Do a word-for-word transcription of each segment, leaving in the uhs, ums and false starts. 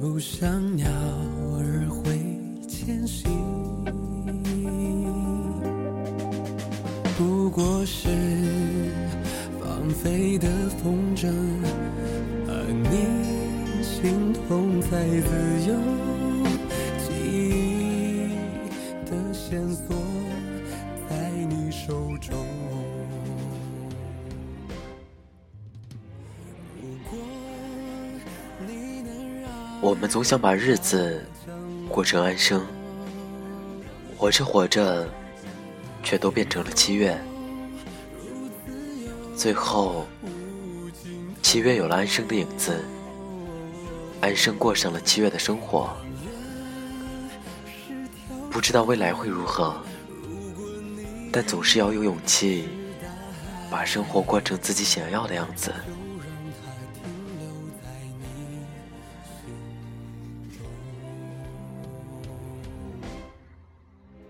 不像鸟儿会迁徙，不过是放飞的风筝，和你心痛在自由记忆的线索在你手中。我们总想把日子过成安生，活着活着却都变成了七月，最后七月有了安生的影子，安生过上了七月的生活。不知道未来会如何，但总是要有勇气把生活过成自己想要的样子。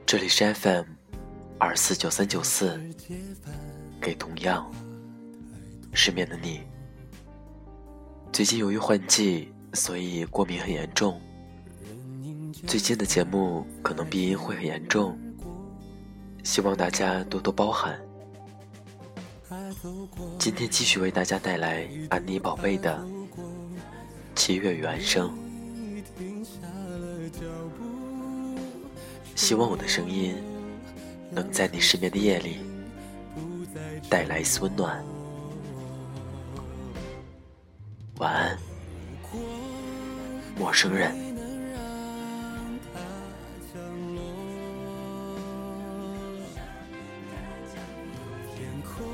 这里是 F M 二四九三九四，给同样失眠的你。最近由于换季，所以过敏很严重，最近的节目可能鼻音会很严重，希望大家多多包涵。今天继续为大家带来安妮宝贝的七月与安生，希望我的声音能在你失眠的夜里带来一丝温暖。晚安，陌生人。天空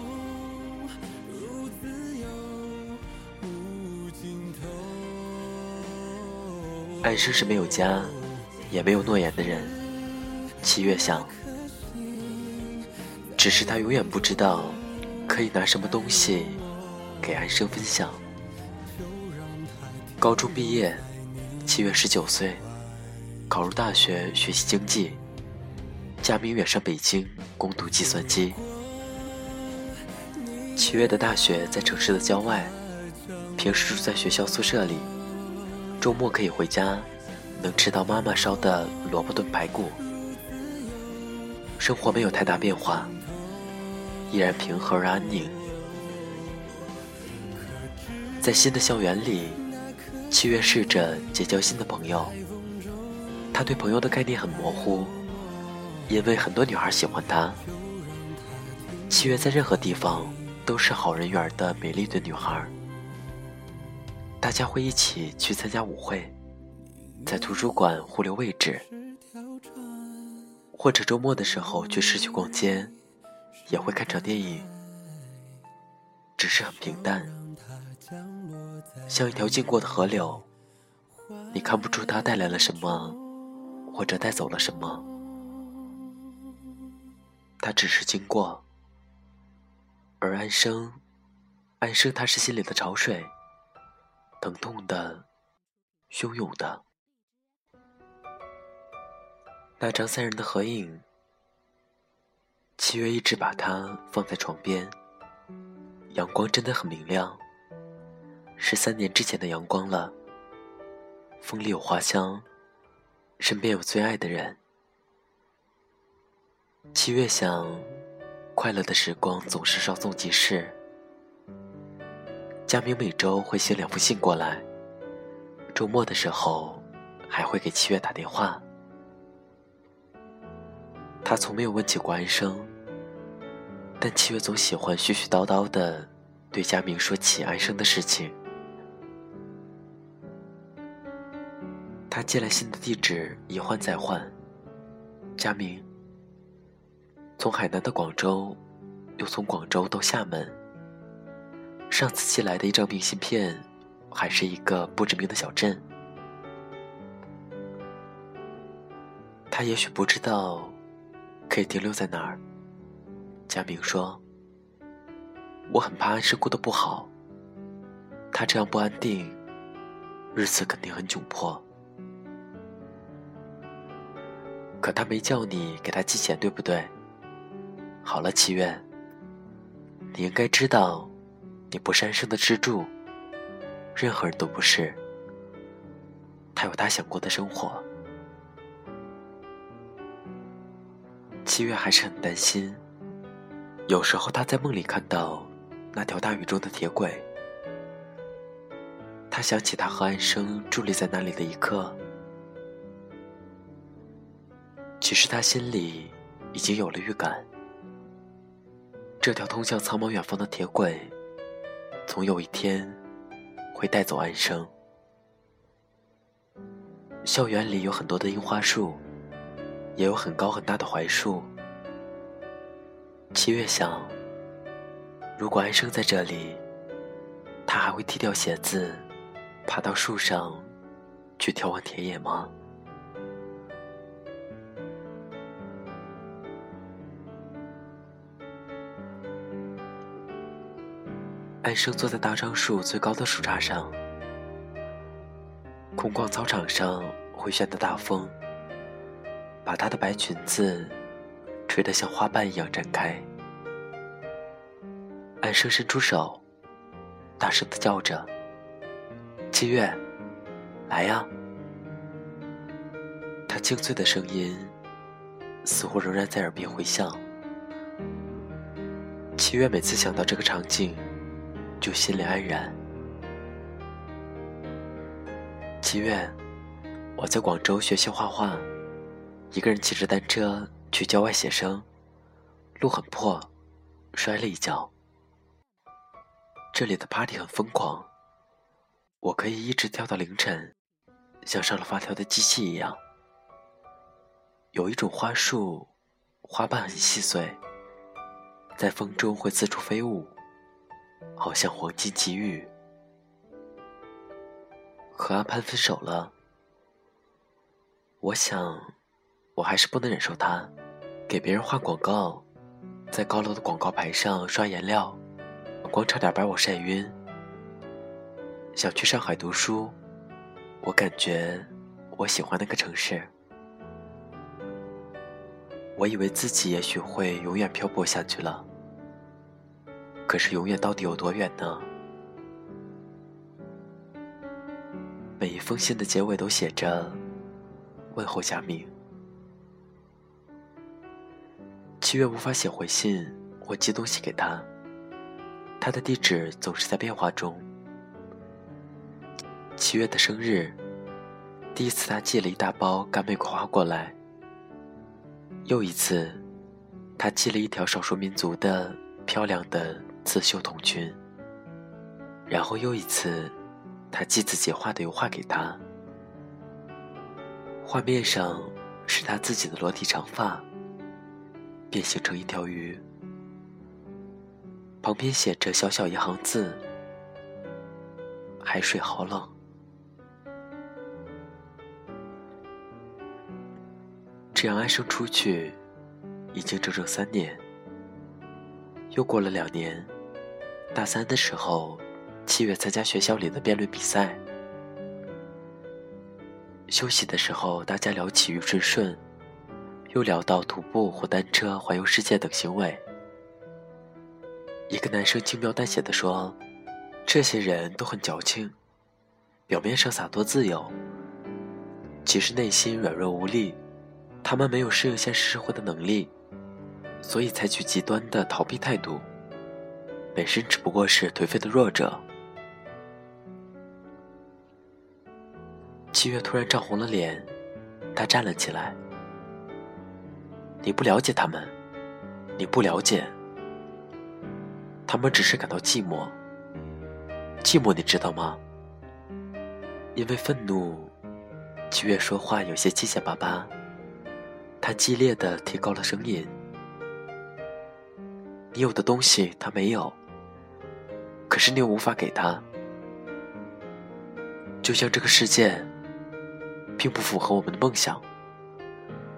如自由无尽头，安生是没有家也没有诺言的人。七月想，只是他永远不知道可以拿什么东西给安生分享。高中毕业，七月十九岁，考入大学学习经济，加名远上北京攻读计算机。七月的大学在城市的郊外，平时住在学校宿舍里，周末可以回家，能吃到妈妈烧的萝卜炖排骨。生活没有太大变化，依然平和而安宁。在新的校园里，七月试着结交新的朋友。他对朋友的概念很模糊，因为很多女孩喜欢他。七月在任何地方都是好人缘的美丽的女孩。大家会一起去参加舞会，在图书馆互留位置，或者周末的时候去市区逛街，也会看场电影，只是很平淡，像一条经过的河流，你看不出它带来了什么，或者带走了什么，它只是经过。而安生，安生它是心里的潮水，疼痛的，汹涌的。那张三人的合影，七月一直把它放在床边。阳光真的很明亮，是三年之前的阳光了。风里有花香，身边有最爱的人。七月想，快乐的时光总是稍纵即逝。佳明每周会写两封信过来，周末的时候还会给七月打电话。他从没有问起过安生，但七月总喜欢絮絮叨叨地对佳明说起安生的事情。他借来新的地址一换再换，佳明从海南到广州，又从广州到厦门。上次寄来的一张明信片还是一个不知名的小镇。他也许不知道可以停留在哪儿？佳明说：“我很怕安生过得不好，他这样不安定，日子肯定很窘迫。可他没叫你给他寄钱，对不对？好了，七月，你应该知道，你不是安生的支柱，任何人都不是。他有他想过的生活。七月还是很担心，有时候他在梦里看到那条大雨中的铁轨，他想起他和安生伫立在那里的一刻。其实他心里已经有了预感，这条通向苍茫远方的铁轨总有一天会带走安生。校园里有很多的樱花树，也有很高很大的槐树。七月想，如果安生在这里，他还会踢掉鞋子爬到树上去眺望田野吗？安生坐在大樟树最高的树杈上，空旷操场上回旋的大风把她的白裙子吹得像花瓣一样展开。安生伸出手，大声地叫着，七月，来呀。她清脆的声音似乎仍然在耳边回响。七月每次想到这个场景就心里安然。七月，我在广州学习画画，一个人骑着单车去郊外写生，路很破，摔了一跤。这里的 party 很疯狂，我可以一直跳到凌晨，像上了发条的机器一样。有一种花束，花瓣很细碎，在风中会四处飞舞，好像黄金奇遇。和阿潘分手了，我想我还是不能忍受他给别人画广告，在高楼的广告牌上刷颜料，光差点把我晒晕。想去上海读书，我感觉我喜欢那个城市。我以为自己也许会永远漂泊下去了，可是永远到底有多远呢？每一封信的结尾都写着问候佳明。七月无法写回信或寄东西给他，他的地址总是在变化中。七月的生日，第一次他寄了一大包干玫瑰花过来，又一次他寄了一条少数民族的漂亮的刺绣童裙，然后又一次他寄自己画的油画给他，画面上是他自己的裸体长发变形成一条鱼，旁边写着小小一行字，海水好冷。这样安生出去已经整整三年。又过了两年，大三的时候，七月参加学校里的辩论比赛。休息的时候，大家聊起虞舜舜，又聊到徒步或单车环游世界等行为。一个男生轻描淡写地说，这些人都很矫情，表面上洒脱自由，其实内心软弱无力，他们没有适应现实生活的能力，所以采取极端的逃避态度，本身只不过是颓废的弱者。七月突然涨红了脸，他站了起来。你不了解他们，你不了解，他们只是感到寂寞，寂寞你知道吗？因为愤怒，七月说话有些结结巴巴，他激烈地提高了声音。你有的东西他没有，可是你又无法给他，就像这个世界并不符合我们的梦想，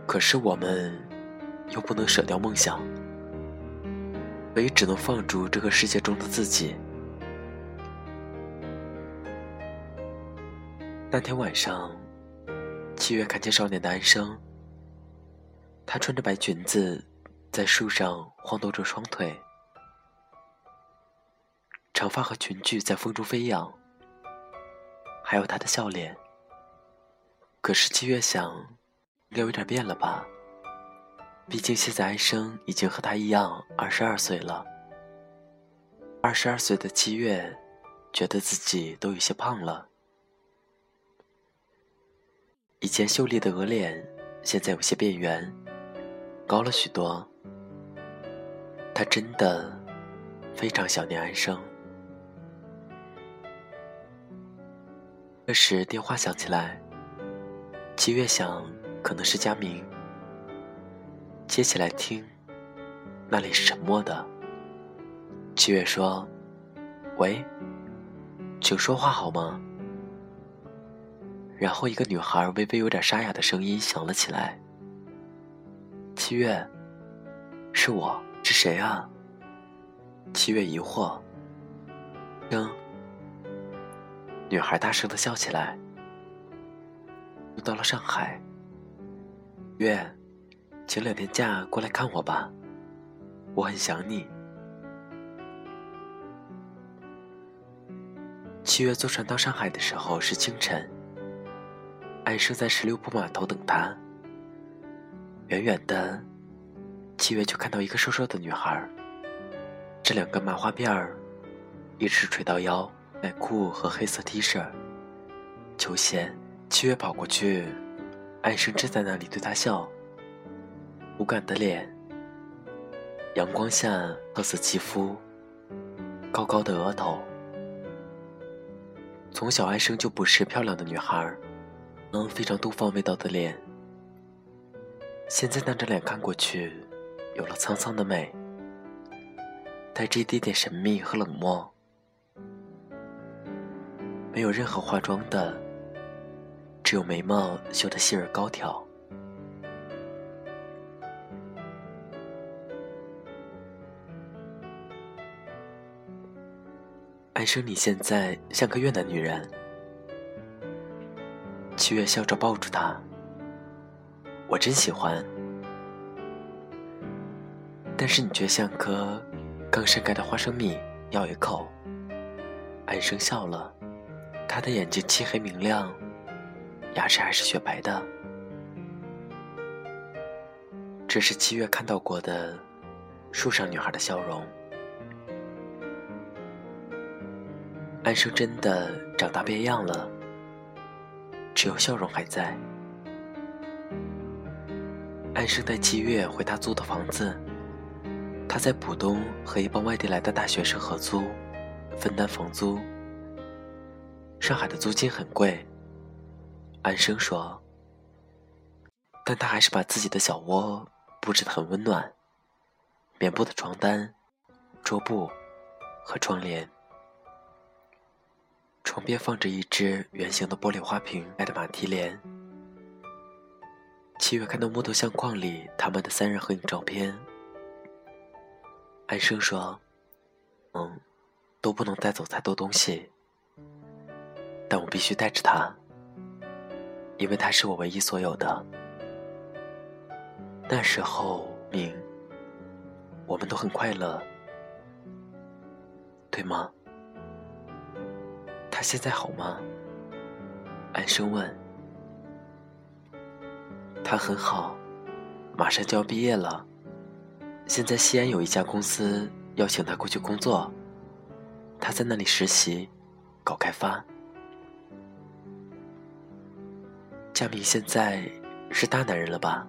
可是我们又不能舍掉梦想，所以只能放逐这个世界中的自己。那天晚上，七月看见少年的安生，他穿着白裙子在树上晃动着双腿，长发和裙裾在风中飞扬，还有他的笑脸，可是七月想，应该有点变了吧？毕竟现在安生已经和他一样二十二岁了。二十二岁的七月，觉得自己都有些胖了。以前秀丽的额脸，现在有些变圆，高了许多。他真的非常想念安生。这时电话响起来，七月想可能是佳明，接起来听，那里是沉默的。七月说：“喂，请说话好吗？”然后一个女孩微微有点沙哑的声音响了起来：“七月，是我，是谁啊？”七月疑惑：“嗯。”女孩大声地笑起来。又到了上海，月，请两天假过来看我吧，我很想你。七月坐船到上海的时候是清晨，安生在十六铺码头等她。远远的，七月就看到一个瘦瘦的女孩，这两个麻花辫儿一直垂到腰。买裤和黑色 T 恤球鞋。七月跑过去，安生站在那里对他笑，无感的脸，阳光下褐色肌肤，高高的额头。从小安生就不是漂亮的女孩，能非常东方味道的脸，现在那张脸看过去有了沧桑的美，带着一点点神秘和冷漠，没有任何化妆的，只有眉毛修得细而高挑。安生，你现在像个越南女人。七月笑着抱住她，我真喜欢。但是你却像颗刚晒干的花生米，咬一口。安生笑了。他的眼睛漆黑明亮，牙齿还是雪白的。这是七月看到过的树上女孩的笑容。安生真的长大变样了，只有笑容还在。安生带七月回他租的房子，他在浦东和一帮外地来的大学生合租，分担房租。上海的租金很贵，安生说，但他还是把自己的小窝布置得很温暖，棉布的床单、桌布和窗帘，床边放着一只圆形的玻璃花瓶盖的马蹄莲。七月看到木头相框里他们的三人合影照片，安生说，嗯，都不能带走太多东西，但我必须带着他，因为他是我唯一所有的。那时候明，我们都很快乐，对吗？他现在好吗？安生问。他很好，马上就要毕业了，现在西安有一家公司邀请他过去工作，他在那里实习，搞开发。佳明现在是大男人了吧？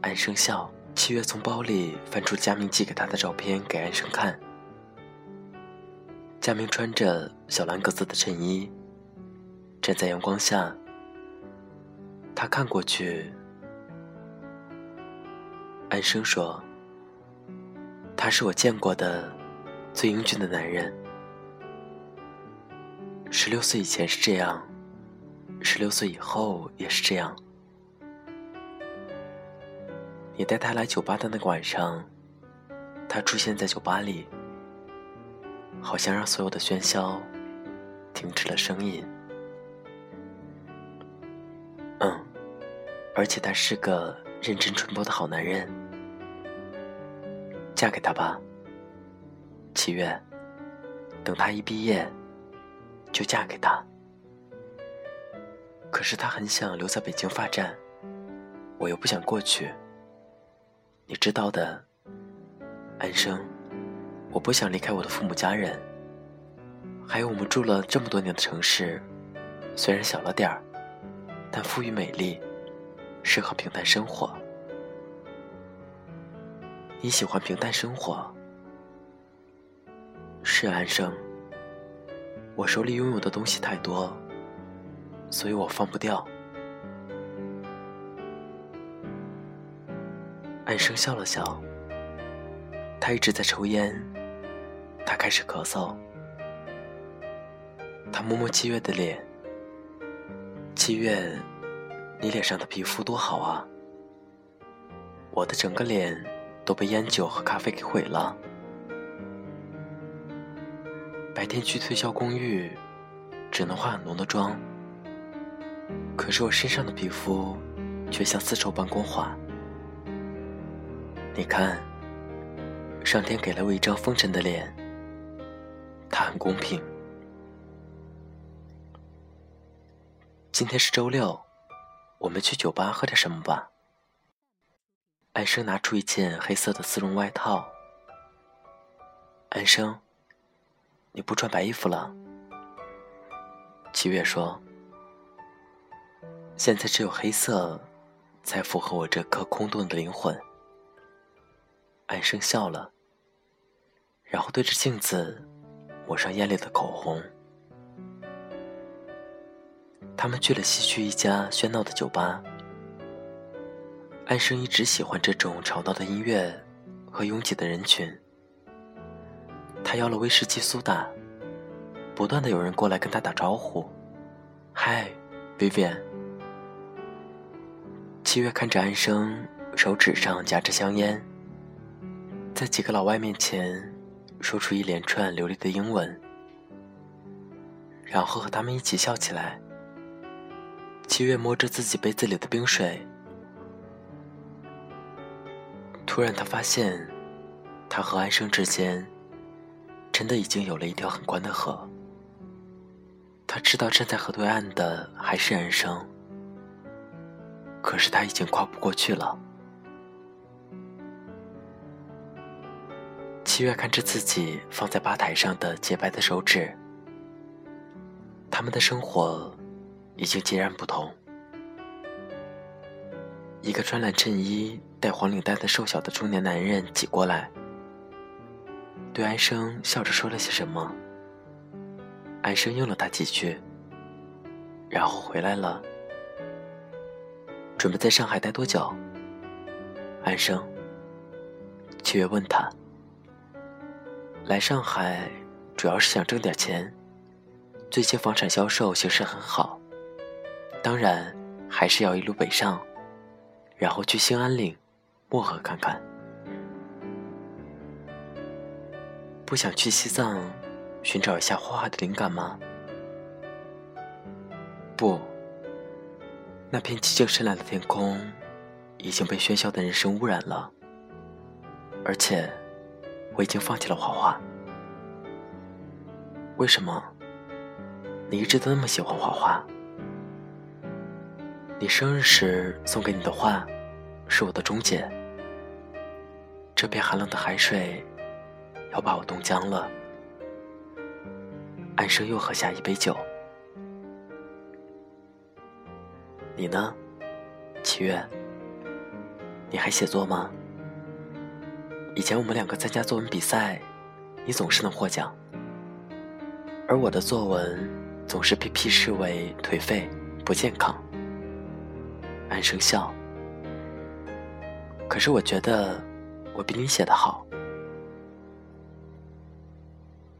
安生笑。七月从包里翻出佳明寄给他的照片给安生看。佳明穿着小蓝格子的衬衣，站在阳光下，他看过去。安生说，他是我见过的最英俊的男人。十六岁以前是这样，十六岁以后也是这样。你带他来酒吧的那个晚上，他出现在酒吧里，好像让所有的喧嚣停止了声音。嗯，而且他是个认真淳朴的好男人。嫁给他吧，七月，等他一毕业，就嫁给他。可是他很想留在北京发展，我又不想过去。你知道的，安生，我不想离开我的父母家人，还有我们住了这么多年的城市，虽然小了点儿，但富裕美丽，适合平淡生活。你喜欢平淡生活？是安生，我手里拥有的东西太多，所以我放不掉。安生笑了笑，他一直在抽烟，他开始咳嗽。他摸摸七月的脸，七月，你脸上的皮肤多好啊，我的整个脸都被烟酒和咖啡给毁了。白天去推销公寓，只能化很浓的妆，可是我身上的皮肤却像丝绸般光滑。你看，上天给了我一张风尘的脸，它很公平。今天是周六，我们去酒吧喝点什么吧。安生拿出一件黑色的丝绒外套。安生，你不穿白衣服了？七月说，现在只有黑色才符合我这颗空洞的灵魂。安生笑了，然后对着镜子抹上艳丽的口红。他们去了西区一家喧闹的酒吧。安生一直喜欢这种吵闹的音乐和拥挤的人群。他要了威士忌苏打，不断的有人过来跟他打招呼，嗨 Vivian。 七月看着安生手指上夹着香烟，在几个老外面前说出一连串流利的英文，然后和他们一起笑起来。七月摸着自己杯子里的冰水，突然他发现他和安生之间真的已经有了一条很宽的河。他知道站在河对岸的还是安生，可是他已经跨不过去了。七月看着自己放在吧台上的洁白的手指，他们的生活已经截然不同。一个穿蓝衬衣带黄领带的瘦小的中年男人挤过来，对安生笑着说了些什么。安生应了他几句，然后回来了。准备在上海待多久？安生，七月问他。来上海主要是想挣点钱，最近房产销售形势很好，当然还是要一路北上，然后去兴安岭、漠河看看。不想去西藏寻找一下画画的灵感吗？不，那片寂静深蓝的天空已经被喧嚣的人生污染了，而且我已经放弃了画画。为什么？你一直都那么喜欢画画。你生日时送给你的画是我的终结。这片寒冷的海水要把我冻僵了。安生又喝下一杯酒。你呢，七月？你还写作吗？以前我们两个参加作文比赛，你总是能获奖，而我的作文总是被批视为颓废、不健康。安生笑，可是我觉得我比你写得好。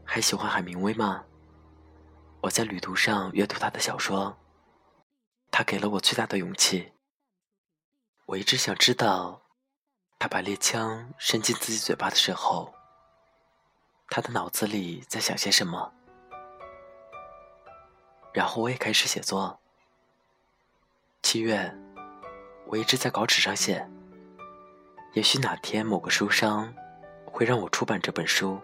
还喜欢海明威吗？我在旅途上阅读他的小说，他给了我最大的勇气。我一直想知道他把猎枪伸进自己嘴巴的时候，他的脑子里在想些什么。然后我也开始写作。七月，我一直在稿纸上写，也许哪天某个书商会让我出版这本书。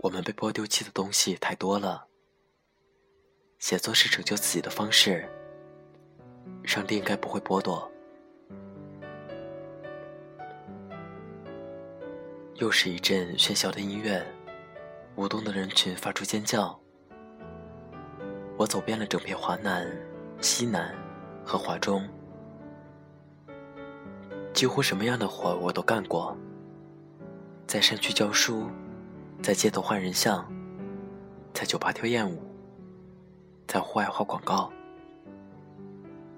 我们被剥丢弃的东西太多了，写作是拯救自己的方式，上帝应该不会剥夺。又是一阵喧嚣的音乐，舞动的人群发出尖叫。我走遍了整片华南、西南和华中，几乎什么样的活我都干过，在山区教书，在街头换人像，在酒吧跳艳舞，在户外画广告。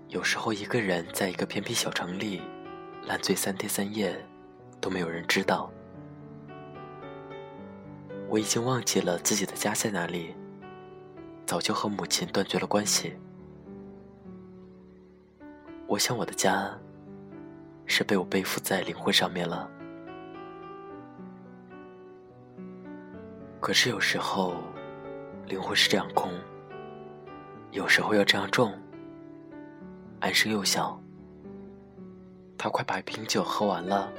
有时候一个人在一个偏僻小城里烂醉三天三夜都没有人知道。我已经忘记了自己的家在哪里，早就和母亲断绝了关系。我想我的家是被我背负在灵魂上面了。可是有时候灵魂是这样空，有时候要这样重。安生幼小，他快把一瓶酒喝完了。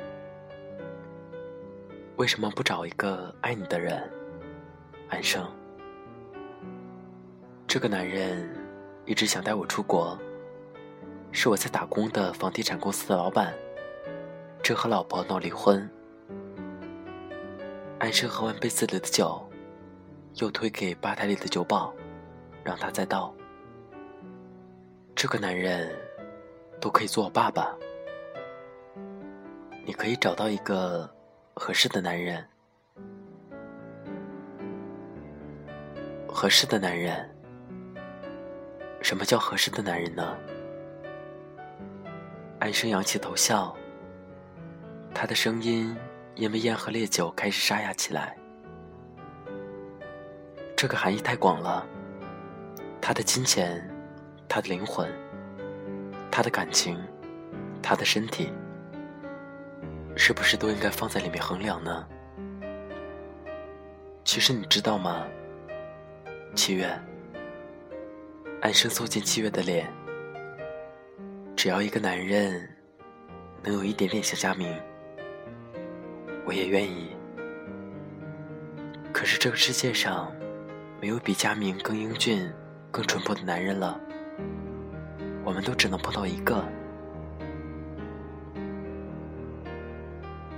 为什么不找一个爱你的人，安生？这个男人一直想带我出国，是我在打工的房地产公司的老板，正和老婆闹离婚。安生喝完杯子里的酒，又推给吧台里的酒保，让他再倒。这个男人都可以做我爸爸。你可以找到一个合适的男人，合适的男人，什么叫合适的男人呢？安生扬起头笑，他的声音因为烟和烈酒开始沙哑起来。这个含义太广了，他的金钱，他的灵魂，他的感情，他的身体，是不是都应该放在里面衡量呢？其实你知道吗？七月，安生凑近七月的脸。只要一个男人能有一点点像佳明，我也愿意。可是这个世界上没有比佳明更英俊、更淳朴的男人了，我们都只能碰到一个。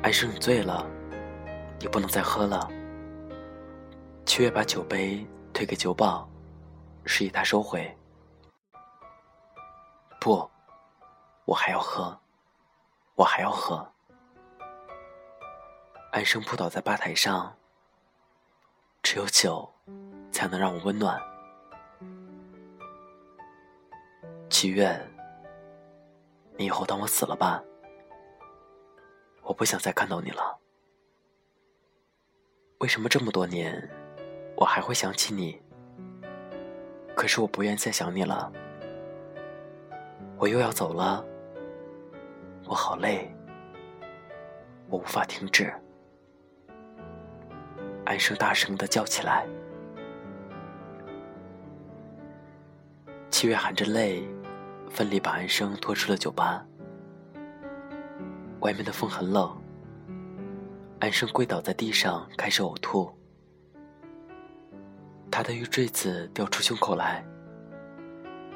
安生，你醉了，你不能再喝了。七月把酒杯推给酒保，示意他收回。不，我还要喝，我还要喝。安生扑倒在吧台上，只有酒才能让我温暖。七月，你以后当我死了吧，我不想再看到你了。为什么这么多年我还会想起你？可是我不愿再想你了，我又要走了，我好累，我无法停止。安生大声地叫起来。七月含着泪奋力把安生拖出了酒吧。外面的风很冷，安生跪倒在地上开始呕吐，他的玉坠子掉出胸口来，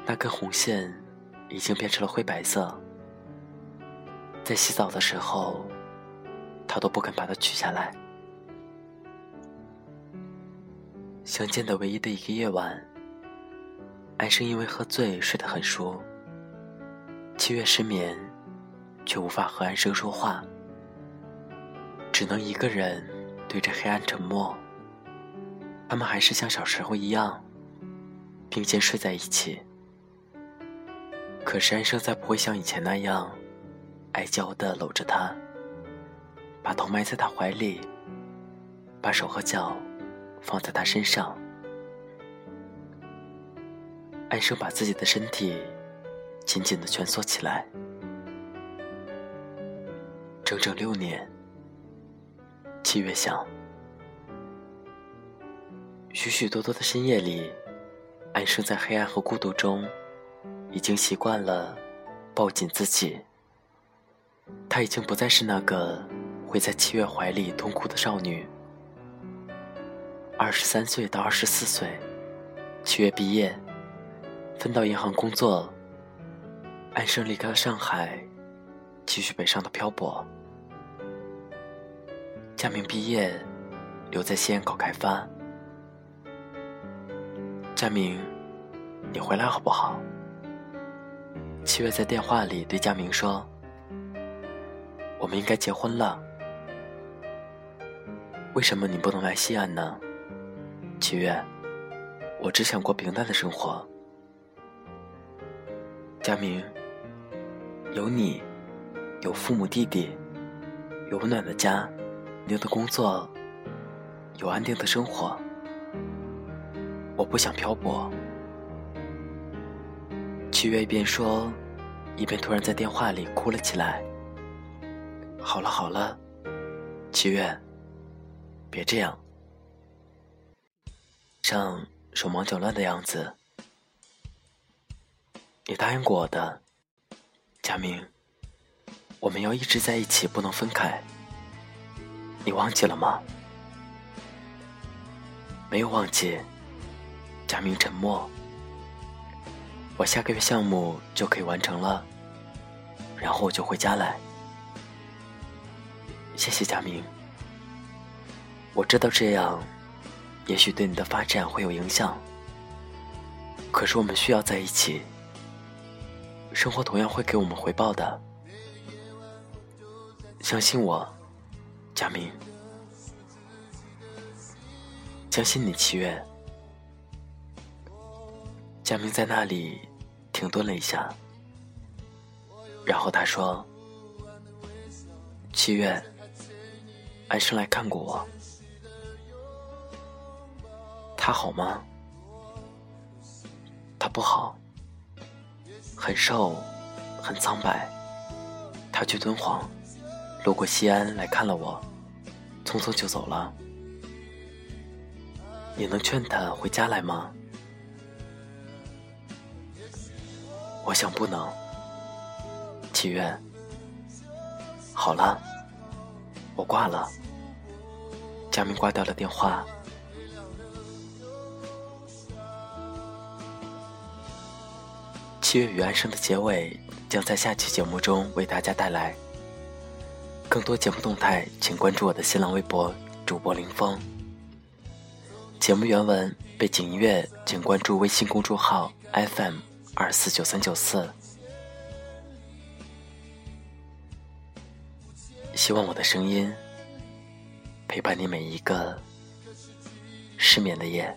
那根红线已经变成了灰白色，在洗澡的时候他都不肯把它取下来。相见的唯一的一个夜晚，安生因为喝醉睡得很熟，七月失眠却无法和安生说话，只能一个人对着黑暗沉默。他们还是像小时候一样并肩睡在一起，可是安生再不会像以前那样爱娇地搂着她，把头埋在她怀里，把手和脚放在她身上。安生把自己的身体紧紧地蜷缩起来。整整六年，七月想，许许多多的深夜里，安生在黑暗和孤独中，已经习惯了抱紧自己。她已经不再是那个会在七月怀里痛哭的少女。二十三岁到二十四岁，七月毕业，分到银行工作，安生离开了上海，继续北上的漂泊。佳明毕业，留在西安搞开发。佳明，你回来好不好？七月在电话里对佳明说：“我们应该结婚了，为什么你不能来西安呢？”七月，我只想过平淡的生活。佳明，有你，有父母弟弟，有温暖的家，牛的工作，有安定的生活，我不想漂泊。七月一边说，一边突然在电话里哭了起来。好了好了，七月，别这样。像手忙脚乱的样子。你答应过我的，佳明，我们要一直在一起，不能分开。你忘记了吗？没有忘记。佳明沉默。我下个月项目就可以完成了，然后我就回家来。谢谢佳明。我知道这样，也许对你的发展会有影响，可是我们需要在一起。生活同样会给我们回报的，相信我，佳明，相信你，七月。佳明在那里停顿了一下，然后他说：“七月，安生来看过我，他好吗？他不好。”很瘦，很苍白，他去敦煌，路过西安来看了我，匆匆就走了。你能劝他回家来吗？我想不能。七月，好了，我挂了。佳明挂掉了电话。七月与安生的结尾将在下期节目中为大家带来。更多节目动态请关注我的新浪微博主播林峰。节目原文背景音乐请关注微信公众号 F M 二四九三九四。希望我的声音陪伴你每一个失眠的夜。